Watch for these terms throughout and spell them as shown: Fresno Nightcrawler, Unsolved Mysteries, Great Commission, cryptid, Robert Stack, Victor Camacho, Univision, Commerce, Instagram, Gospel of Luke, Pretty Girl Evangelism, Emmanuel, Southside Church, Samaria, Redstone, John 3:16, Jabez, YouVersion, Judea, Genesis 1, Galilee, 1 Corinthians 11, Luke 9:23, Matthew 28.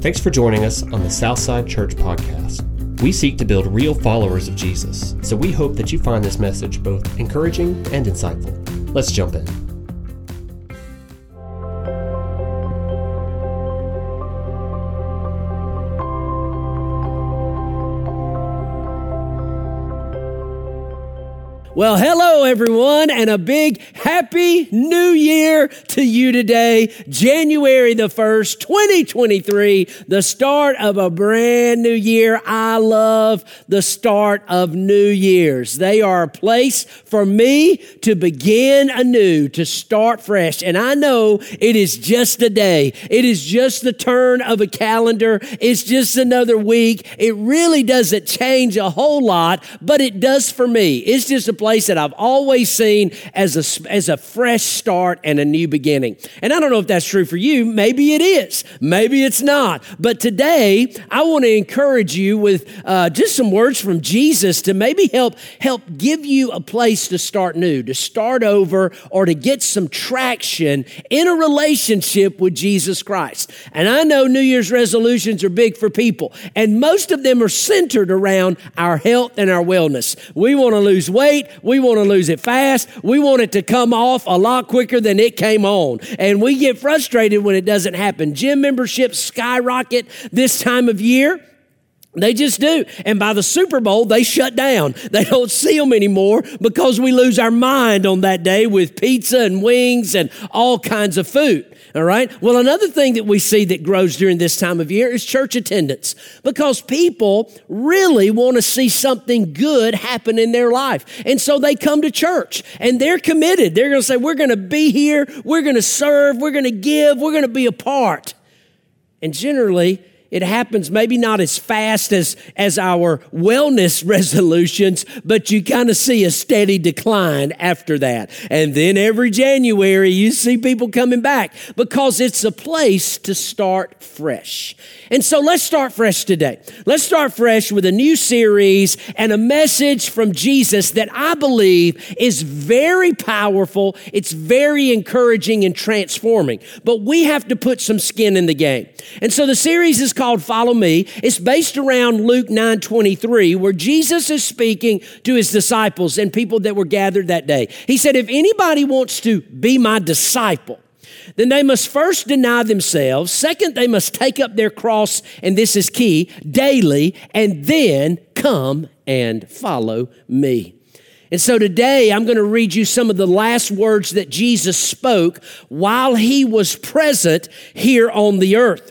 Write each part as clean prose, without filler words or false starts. Thanks for joining us on the Southside Church podcast. We seek to build real followers of Jesus, so we hope that you find this message both encouraging and insightful. Let's jump in. Well, hello everyone, and a big happy new year to you today, January the 1st, 2023, the start of a brand new year. I love the start of new years. They are a place for me to begin anew, to start fresh. And I know it is just a day. It is just the turn of a calendar. It's just another week. It really doesn't change a whole lot, but it does for me. It's just a place that I've always seen as a fresh start and a new beginning. And I don't know if that's true for you. Maybe it is. Maybe it's not. But today, I want to encourage you with just some words from Jesus to maybe help give you a place to start new, to start over, or to get some traction in a relationship with Jesus Christ. And I know New Year's resolutions are big for people, and most of them are centered around our health and our wellness. We want to lose weight. We want to lose it fast. We want it to come off a lot quicker than it came on. And we get frustrated when it doesn't happen. Gym memberships skyrocket this time of year. They just do. And by the Super Bowl, they shut down. They don't see them anymore because we lose our mind on that day with pizza and wings and all kinds of food. All right. Well, another thing that we see that grows during this time of year is church attendance, because people really want to see something good happen in their life. And so they come to church and they're committed. They're going to say, we're going to be here. We're going to serve. We're going to give. We're going to be a part. And generally, it happens maybe not as fast as our wellness resolutions, but you kind of see a steady decline after that. And then every January, you see people coming back because it's a place to start fresh. And so let's start fresh today. Let's start fresh with a new series and a message from Jesus that I believe is very powerful. It's very encouraging and transforming, but we have to put some skin in the game. And so the series is called Follow Me. It's based around Luke 9:23, where Jesus is speaking to his disciples and people that were gathered that day. He said, if anybody wants to be my disciple, then they must first deny themselves. Second, they must take up their cross, and this is key, daily, and then come and follow me. And so today, I'm going to read you some of the last words that Jesus spoke while he was present here on the earth.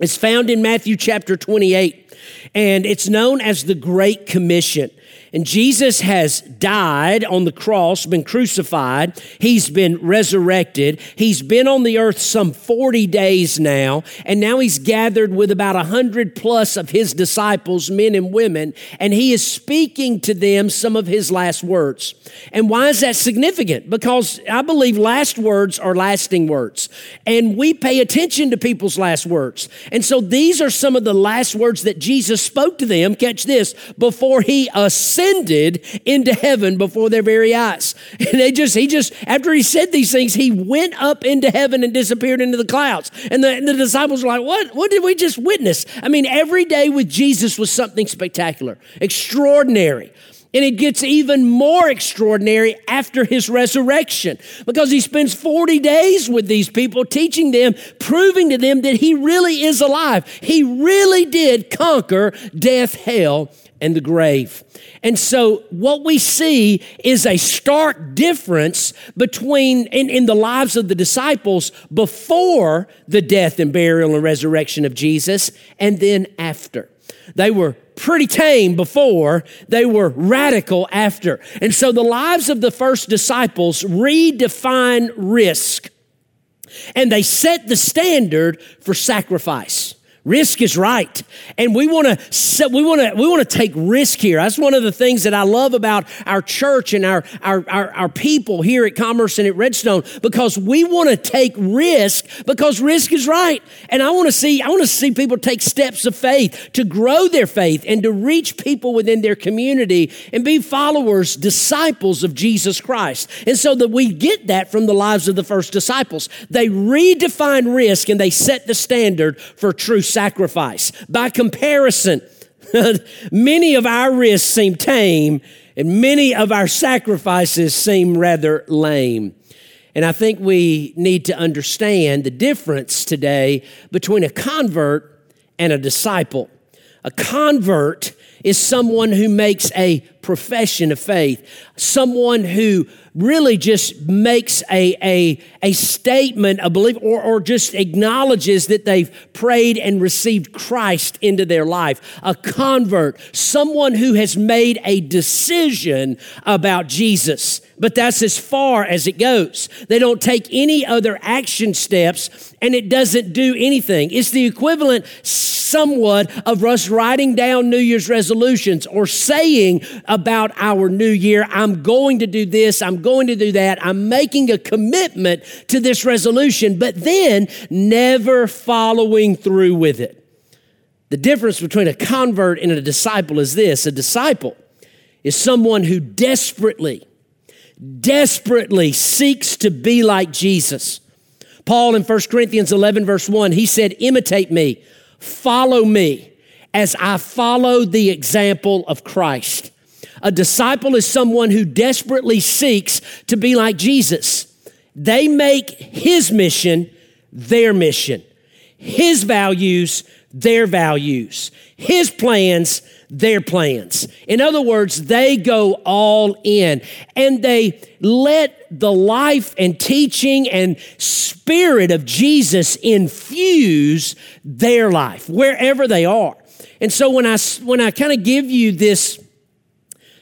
It's found in Matthew chapter 28, and it's known as the Great Commission. And Jesus has died on the cross, been crucified. He's been resurrected. He's been on the earth some 40 days now. And now he's gathered with about 100 plus of his disciples, men and women. And he is speaking to them some of his last words. And why is that significant? Because I believe last words are lasting words. And we pay attention to people's last words. And so these are some of the last words that Jesus spoke to them, catch this, before he ascended into heaven before their very eyes. And he just, after he said these things, he went up into heaven and disappeared into the clouds. And the disciples were like, what did we just witness? I mean, every day with Jesus was something spectacular, extraordinary. And it gets even more extraordinary after his resurrection, because he spends 40 days with these people, teaching them, proving to them that he really is alive. He really did conquer death, hell, and the grave. And so what we see is a stark difference between in the lives of the disciples before the death and burial and resurrection of Jesus, and then after. They were pretty tame before, they were radical after. And so the lives of the first disciples redefine risk, and they set the standard for sacrifice. Risk is right, and we want to take risk here. That's one of the things that I love about our church and our people here at Commerce and at Redstone, because we want to take risk because risk is right. And I want to see people take steps of faith to grow their faith and to reach people within their community and be followers, disciples of Jesus Christ. And so that we get that from the lives of the first disciples. They redefine risk and they set the standard for true sacrifice. By comparison, many of our risks seem tame, and many of our sacrifices seem rather lame. And I think we need to understand the difference today between a convert and a disciple. A convert is someone who makes a profession of faith, someone who really just makes a statement of belief or just acknowledges that they've prayed and received Christ into their life. A convert, someone who has made a decision about Jesus, but that's as far as it goes. They don't take any other action steps, and it doesn't do anything. It's the equivalent somewhat of us writing down New Year's resolutions or saying about our new year, I'm going to do this, I'm going to do that, I'm making a commitment to this resolution, but then never following through with it. The difference between a convert and a disciple is this. A disciple is someone who desperately seeks to be like Jesus. Paul in 1 Corinthians 11 verse 1, he said, imitate me, follow me as I follow the example of Christ. A disciple is someone who desperately seeks to be like Jesus. They make his mission their mission, his values their values, his plans their plans. In other words, they go all in, and they let the life and teaching and spirit of Jesus infuse their life wherever they are. And so when I kind of give you this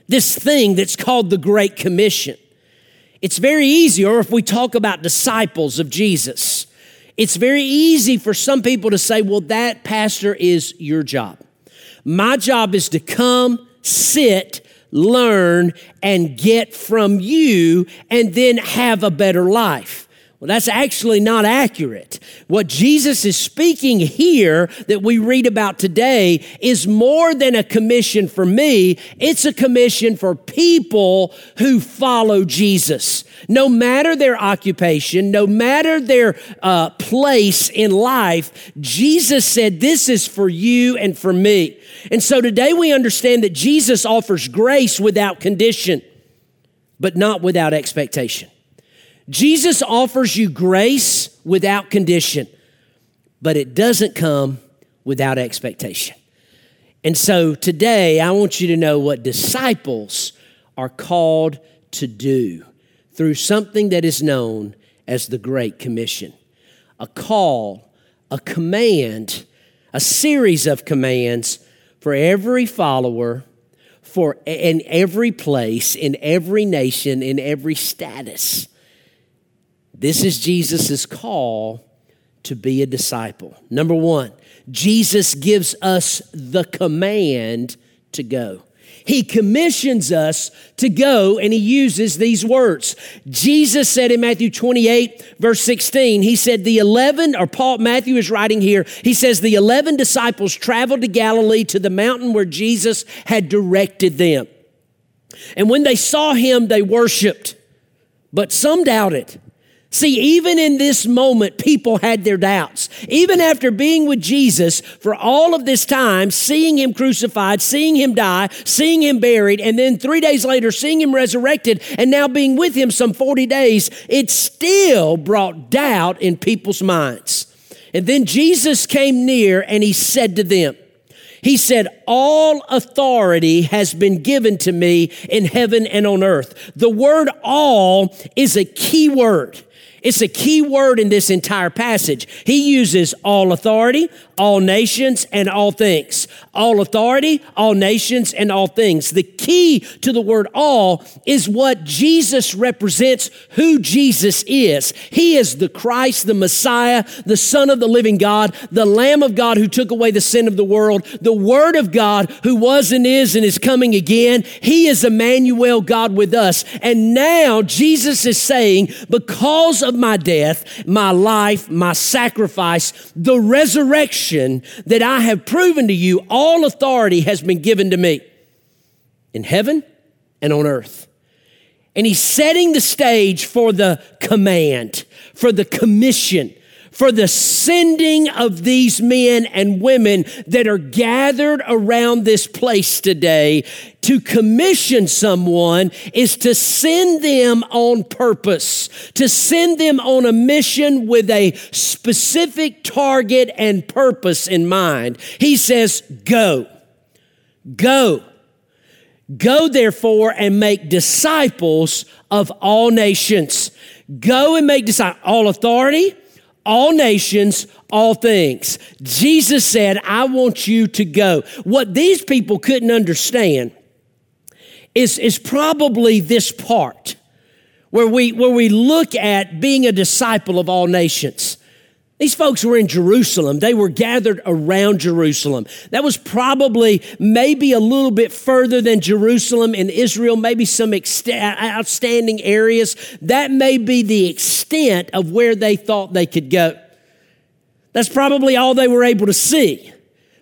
thing that's called the Great Commission, it's very easy, or if we talk about disciples of Jesus, it's very easy for some people to say, well, that, pastor, is your job. My job is to come, sit, learn, and get from you, and then have a better life. Well, that's actually not accurate. What Jesus is speaking here that we read about today is more than a commission for me. It's a commission for people who follow Jesus. No matter their occupation, no matter their place in life, Jesus said, this is for you and for me. And so today we understand that Jesus offers grace without condition, but not without expectation. Jesus offers you grace without condition, but it doesn't come without expectation. And so today, I want you to know what disciples are called to do through something that is known as the Great Commission. A call, a command, a series of commands for every follower, for in every place, in every nation, in every status. This is Jesus' call to be a disciple. Number one, Jesus gives us the command to go. He commissions us to go, and he uses these words. Jesus said in Matthew 28, verse 16, he said the 11, or Paul, Matthew is writing here, he says the 11 disciples traveled to Galilee to the mountain where Jesus had directed them. And when they saw him, they worshiped, but some doubted. See, even in this moment, people had their doubts. Even after being with Jesus for all of this time, seeing him crucified, seeing him die, seeing him buried, and then 3 days later, seeing him resurrected, and now being with him some 40 days, it still brought doubt in people's minds. And then Jesus came near and he said to them, he said, all authority has been given to me in heaven and on earth. The word all is a key word. It's a key word in this entire passage. He uses all authority, all nations, and all things. All authority, all nations, and all things. The key to the word all is what Jesus represents, who Jesus is. He is the Christ, the Messiah, the Son of the living God, the Lamb of God who took away the sin of the world, the Word of God who was and is coming again. He is Emmanuel, God with us. And now Jesus is saying, because of my death, my life, my sacrifice, the resurrection that I have proven to you, all authority has been given to me in heaven and on earth. And he's setting the stage for the command, for the commission, for the sending of these men and women that are gathered around this place today. To commission someone is to send them on purpose, to send them on a mission with a specific target and purpose in mind. He says, Go therefore and make disciples of all nations. Go and make disciples. All authority, all nations, all things. Jesus said, I want you to go. What these people couldn't understand is probably this part where we look at being a disciple of all nations. These folks were in Jerusalem. They were gathered around Jerusalem. That was probably maybe a little bit further than Jerusalem in Israel, maybe some outstanding areas. That may be the extent of where they thought they could go. That's probably all they were able to see.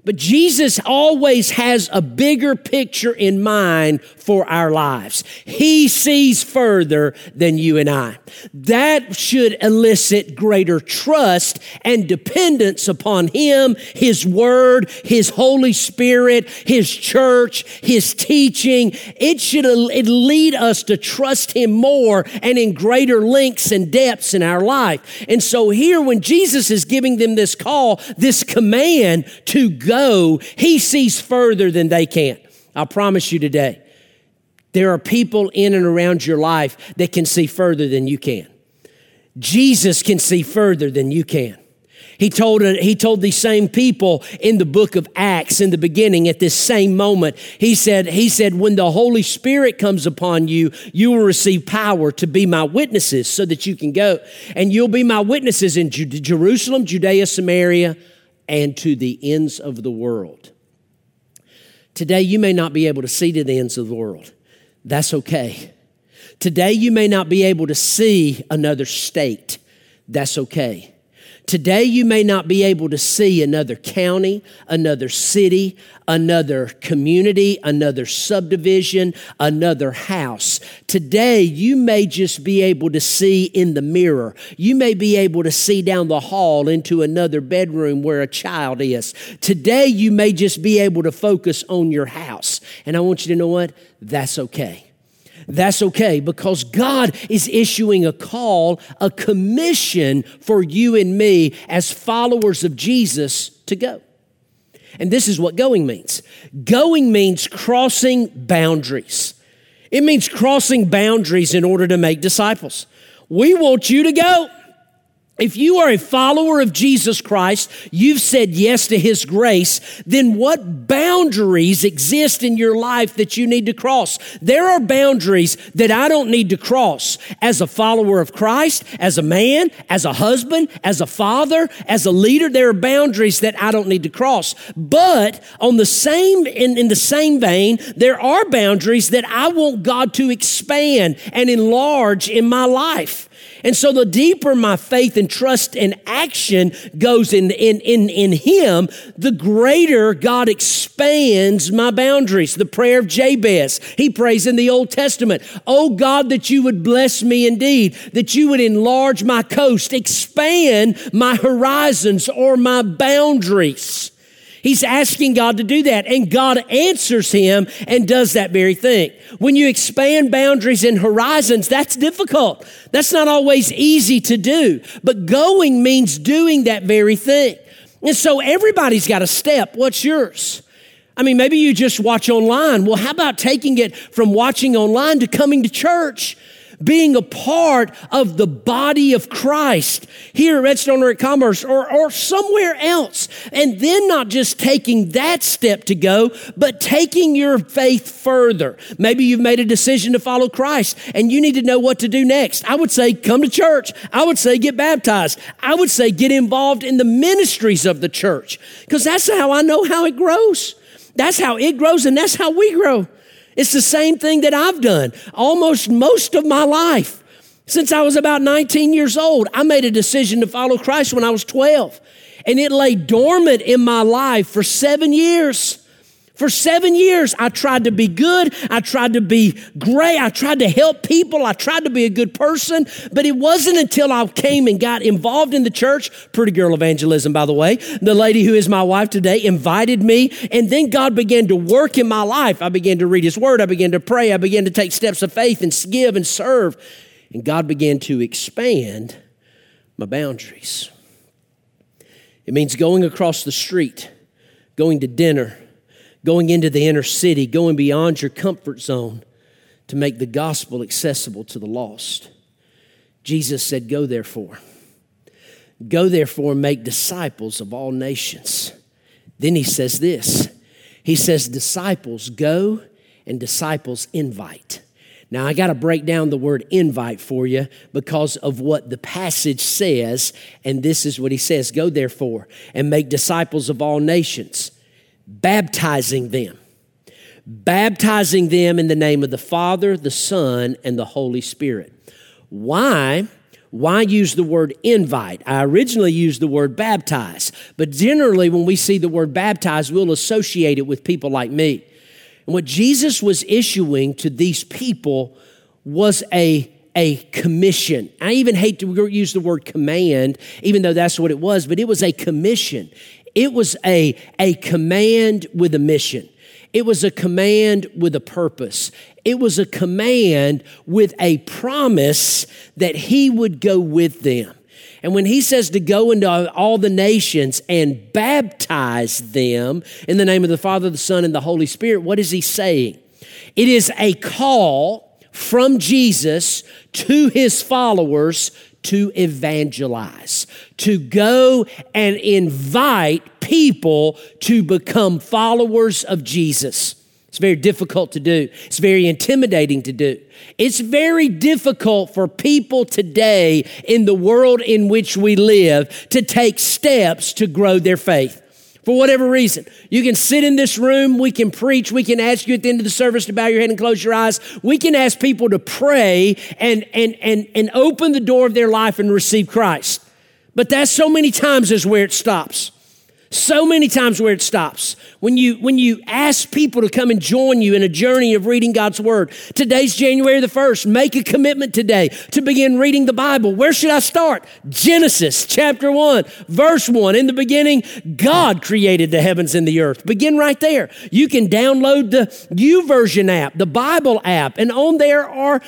But Jesus always has a bigger picture in mind for our lives. He sees further than you and I. That should elicit greater trust and dependence upon Him, His Word, His Holy Spirit, His church, His teaching. It should lead us to trust Him more and in greater lengths and depths in our life. And so here, when Jesus is giving them this call, this command to go, He sees further than they can. I promise you today, there are people in and around your life that can see further than you can. Jesus can see further than you can. He told these same people in the book of Acts in the beginning at this same moment, he said, when the Holy Spirit comes upon you, you will receive power to be my witnesses so that you can go. And you'll be my witnesses in Jerusalem, Judea, Samaria, and to the ends of the world. Today, you may not be able to see to the ends of the world. That's okay. Today, you may not be able to see another state. That's okay. Today, you may not be able to see another county, another city, another community, another subdivision, another house. Today, you may just be able to see in the mirror. You may be able to see down the hall into another bedroom where a child is. Today, you may just be able to focus on your house. And I want you to know what? That's okay. That's okay, because God is issuing a call, a commission for you and me as followers of Jesus to go. And this is what going means. Going means crossing boundaries. It means crossing boundaries in order to make disciples. We want you to go. If you are a follower of Jesus Christ, you've said yes to His grace, then what boundaries exist in your life that you need to cross? There are boundaries that I don't need to cross as a follower of Christ, as a man, as a husband, as a father, as a leader. There are boundaries that I don't need to cross. But on the same, in the same vein, there are boundaries that I want God to expand and enlarge in my life. And so the deeper my faith and trust and action goes in Him, the greater God expands my boundaries. The prayer of Jabez, he prays in the Old Testament, "Oh God, that you would bless me indeed, that you would enlarge my coast, expand my horizons or my boundaries." He's asking God to do that, and God answers him and does that very thing. When you expand boundaries and horizons, that's difficult. That's not always easy to do, but going means doing that very thing. And so everybody's got a step. What's yours? I mean, maybe you just watch online. Well, how about taking it from watching online to coming to church? Being a part of the body of Christ here at Redstone or at Commerce or somewhere else. And then not just taking that step to go, but taking your faith further. Maybe you've made a decision to follow Christ and you need to know what to do next. I would say come to church. I would say get baptized. I would say get involved in the ministries of the church, because that's how I know how it grows. That's how it grows, and that's how we grow. It's the same thing that I've done almost most of my life. Since I was about 19 years old, I made a decision to follow Christ when I was 12. And it lay dormant in my life for 7 years. For 7 years, I tried to be good. I tried to be great. I tried to help people. I tried to be a good person. But it wasn't until I came and got involved in the church, Pretty Girl Evangelism, by the way, the lady who is my wife today invited me. And then God began to work in my life. I began to read his word. I began to pray. I began to take steps of faith and give and serve. And God began to expand my boundaries. It means going across the street, going to dinner, going into the inner city, going beyond your comfort zone to make the gospel accessible to the lost. Jesus said, Go therefore and make disciples of all nations. Then he says this. He says, disciples go and disciples invite. Now, I got to break down the word invite for you because of what the passage says. And this is what he says. Go therefore and make disciples of all nations, baptizing them in the name of the Father, the Son, and the Holy Spirit. Why use the word invite? I originally used the word baptize, but generally when we see the word baptize, we'll associate it with people like me. And what Jesus was issuing to these people was a commission. I even hate to use the word command, even though that's what it was, but it was a commission. It was a command with a mission. It was a command with a purpose. It was a command with a promise that he would go with them. And when he says to go into all the nations and baptize them in the name of the Father, the Son, and the Holy Spirit, what is he saying? It is a call from Jesus to his followers to evangelize, to go and invite people to become followers of Jesus. It's very difficult to do. It's very intimidating to do. It's very difficult for people today in the world in which we live to take steps to grow their faith. For whatever reason, you can sit in this room, we can preach, we can ask you at the end of the service to bow your head and close your eyes. We can ask people to pray and open the door of their life and receive Christ. But that's so many times is where it stops. So many times where it stops. When you ask people to come and join you in a journey of reading God's Word. Today's January the 1st. Make a commitment today to begin reading the Bible. Where should I start? Genesis chapter 1, verse 1. In the beginning, God created the heavens and the earth. Begin right there. You can download the YouVersion app, the Bible app, and on there are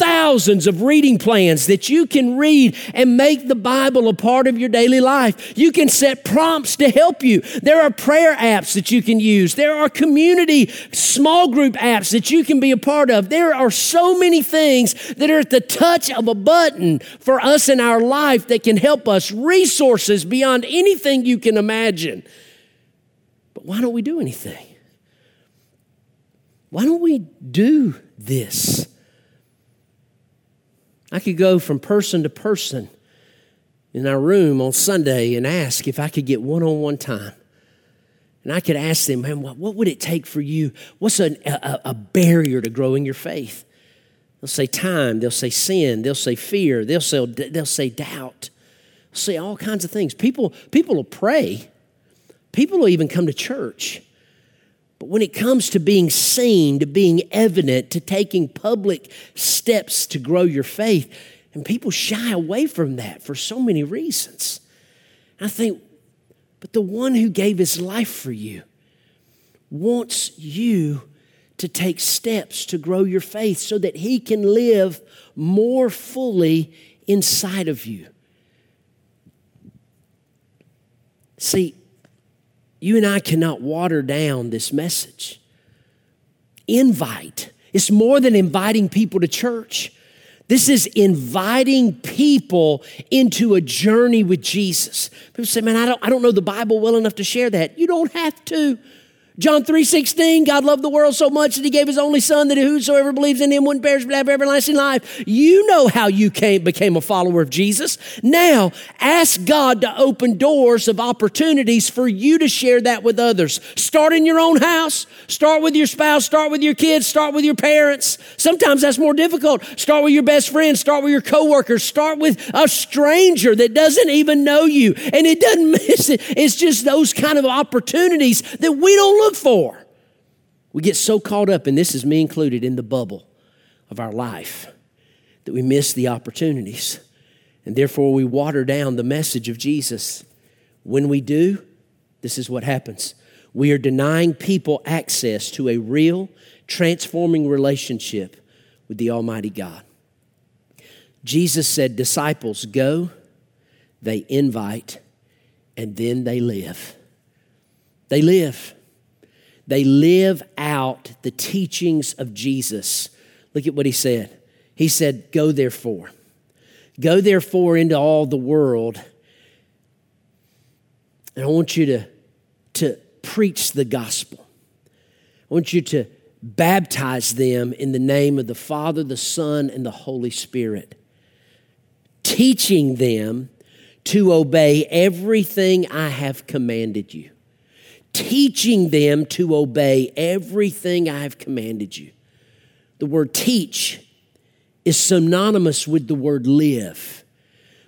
thousands of reading plans that you can read and make the Bible a part of your daily life. You can set prompts to help you. There are prayer apps that you can use. There are community small group apps that you can be a part of. There are so many things that are at the touch of a button for us in our life that can help us, resources beyond anything you can imagine. But why don't we do anything? Why don't we do this? I could go from person to person in our room on Sunday and ask if I could get one-on-one time. And I could ask them, man, what would it take for you? What's a barrier to growing your faith? They'll say time. They'll say sin. They'll say fear. They'll say doubt. They'll say all kinds of things. People will pray. People will even come to church. But when it comes to being seen, to being evident, to taking public steps to grow your faith, and people shy away from that for so many reasons. And I think, but the one who gave his life for you wants you to take steps to grow your faith so that he can live more fully inside of you. See, you and I cannot water down this message. Invite. It's more than inviting people to church. This is inviting people into a journey with Jesus. People say, man, I don't know the Bible well enough to share that. You don't have to. John 3:16, God loved the world so much that he gave his only son that whosoever believes in him wouldn't perish but have everlasting life. You know how you became a follower of Jesus. Now, ask God to open doors of opportunities for you to share that with others. Start in your own house. Start with your spouse. Start with your kids. Start with your parents. Sometimes that's more difficult. Start with your best friend. Start with your coworkers. Start with a stranger that doesn't even know you. And it doesn't miss it. It's just those kind of opportunities that we don't look for. We get so caught up, and this is me included, in the bubble of our life that we miss the opportunities. And therefore, we water down the message of Jesus. When we do, this is what happens. We are denying people access to a real, transforming relationship with the Almighty God. Jesus said, disciples go, they invite, and then they live. They live. They live out the teachings of Jesus. Look at what he said. He said, go therefore. Go therefore into all the world. And I want you to preach the gospel. I want you to baptize them in the name of the Father, the Son, and the Holy Spirit, teaching them to obey everything I have commanded you. Teaching them to obey everything I have commanded you. The word teach is synonymous with the word live,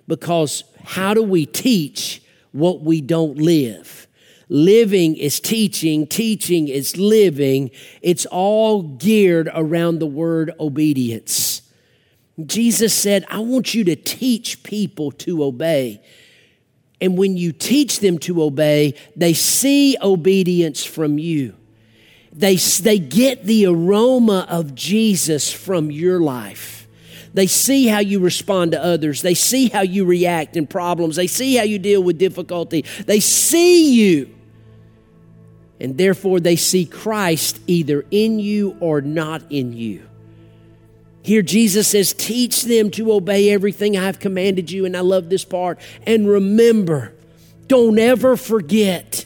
because how do we teach what we don't live? Living is teaching. Teaching is living. It's all geared around the word obedience. Jesus said, I want you to teach people to obey. And when you teach them to obey, they see obedience from you. They get the aroma of Jesus from your life. They see how you respond to others. They see how you react in problems. They see how you deal with difficulty. They see you. And therefore, they see Christ either in you or not in you. Here Jesus says, teach them to obey everything I have commanded you. And I love this part. And remember, don't ever forget.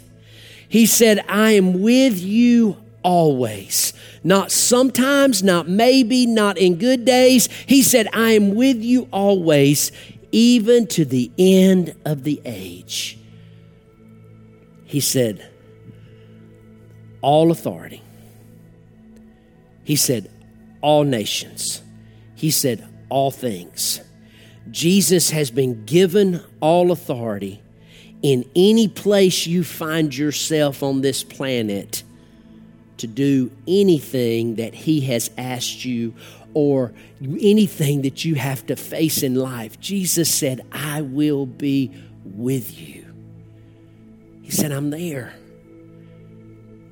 He said, I am with you always. Not sometimes, not maybe, not in good days. He said, I am with you always, even to the end of the age. He said, all authority. He said, all nations. He said, all things. Jesus has been given all authority in any place you find yourself on this planet to do anything that he has asked you or anything that you have to face in life. Jesus said, I will be with you. He said, I'm there.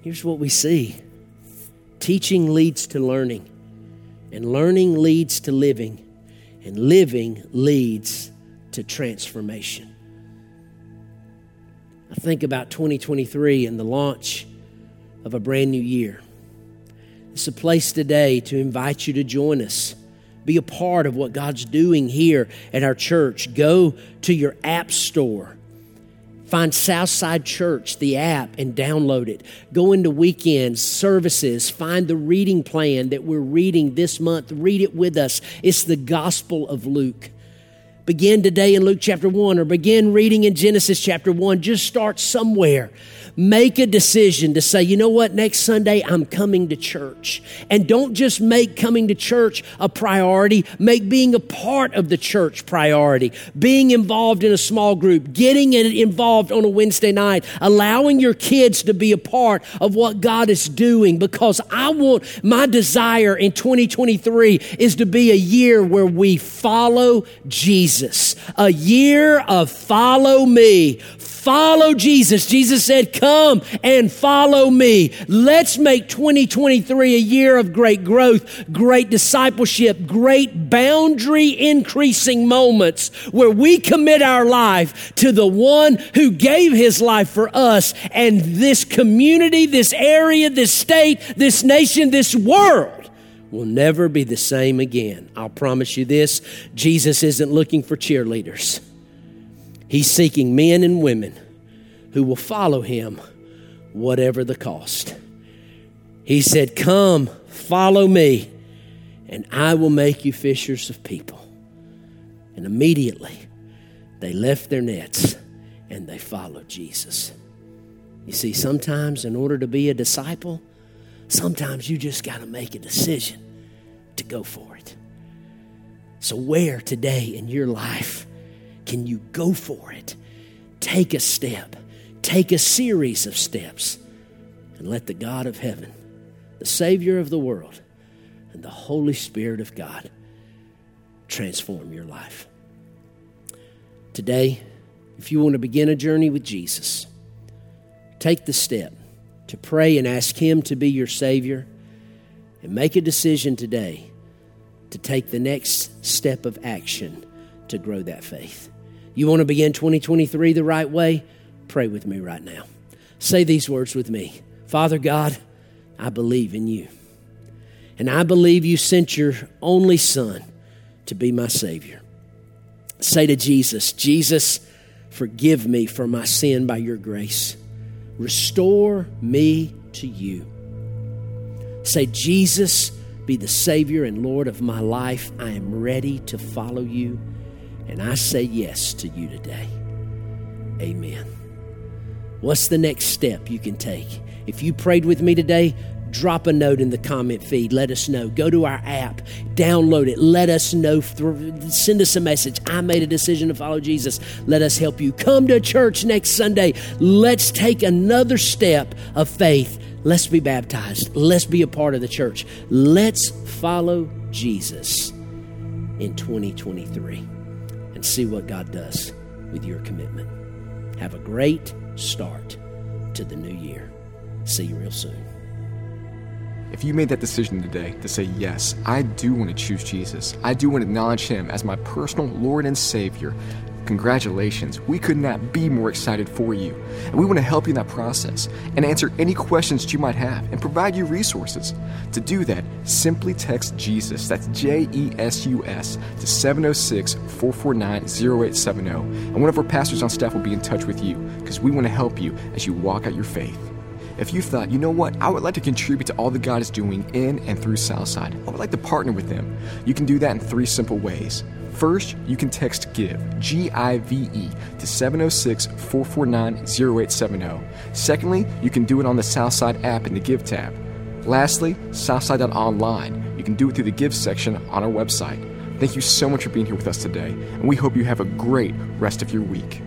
Here's what we see. Teaching leads to learning. And learning leads to living. And living leads to transformation. I think about 2023 and the launch of a brand new year. It's a place today to invite you to join us. Be a part of what God's doing here at our church. Go to your app store. Find Southside Church, the app, and download it. Go into weekends, services, find the reading plan that we're reading this month. Read it with us. It's the Gospel of Luke. Begin today in Luke chapter 1 or begin reading in Genesis chapter 1. Just start somewhere. Make a decision to say, you know what, next Sunday I'm coming to church. And don't just make coming to church a priority. Make being a part of the church priority. Being involved in a small group. Getting involved on a Wednesday night. Allowing your kids to be a part of what God is doing. Because my desire in 2023 is to be a year where we follow Jesus. A year of follow me. Follow Jesus. Jesus said, come and follow me. Let's make 2023 a year of great growth, great discipleship, great boundary increasing moments where we commit our life to the one who gave his life for us and this community, this area, this state, this nation, this world will never be the same again. I'll promise you this, Jesus isn't looking for cheerleaders. He's seeking men and women who will follow him, whatever the cost. He said, come, follow me, and I will make you fishers of people. And immediately, they left their nets and they followed Jesus. You see, sometimes in order to be a disciple, sometimes you just got to make a decision to go for it. So where today in your life can you go for it? Take a step. Take a series of steps and let the God of heaven the Savior of the world, and the Holy Spirit of God transform your life. Today, if you want to begin a journey with Jesus, take the step to pray and ask Him to be your Savior, and make a decision today to take the next step of action to grow that faith. You want to begin 2023 the right way? Pray with me right now. Say these words with me. Father God, I believe in you. And I believe you sent your only Son to be my Savior. Say to Jesus, Jesus, forgive me for my sin by your grace. Restore me to you. Say, Jesus, be the Savior and Lord of my life. I am ready to follow you, and I say yes to you today. Amen. What's the next step you can take? If you prayed with me today, drop a note in the comment feed. Let us know. Go to our app. Download it. Let us know. Send us a message. I made a decision to follow Jesus. Let us help you. Come to church next Sunday. Let's take another step of faith. Let's be baptized. Let's be a part of the church. Let's follow Jesus in 2023 and see what God does with your commitment. Have a great start to the new year. See you real soon. If you made that decision today to say, yes, I do want to choose Jesus, I do want to acknowledge Him as my personal Lord and Savior, congratulations. We could not be more excited for you. And we want to help you in that process and answer any questions that you might have and provide you resources. To do that, simply text Jesus, that's J-E-S-U-S, to 706-449-0870. And one of our pastors on staff will be in touch with you because we want to help you as you walk out your faith. If you thought, you know what, I would like to contribute to all that God is doing in and through Southside, I would like to partner with them, you can do that in three simple ways. First, you can text GIVE, G-I-V-E, to 706-449-0870. Secondly, you can do it on the Southside app in the Give tab. Lastly, southside.online. You can do it through the Give section on our website. Thank you so much for being here with us today, and we hope you have a great rest of your week.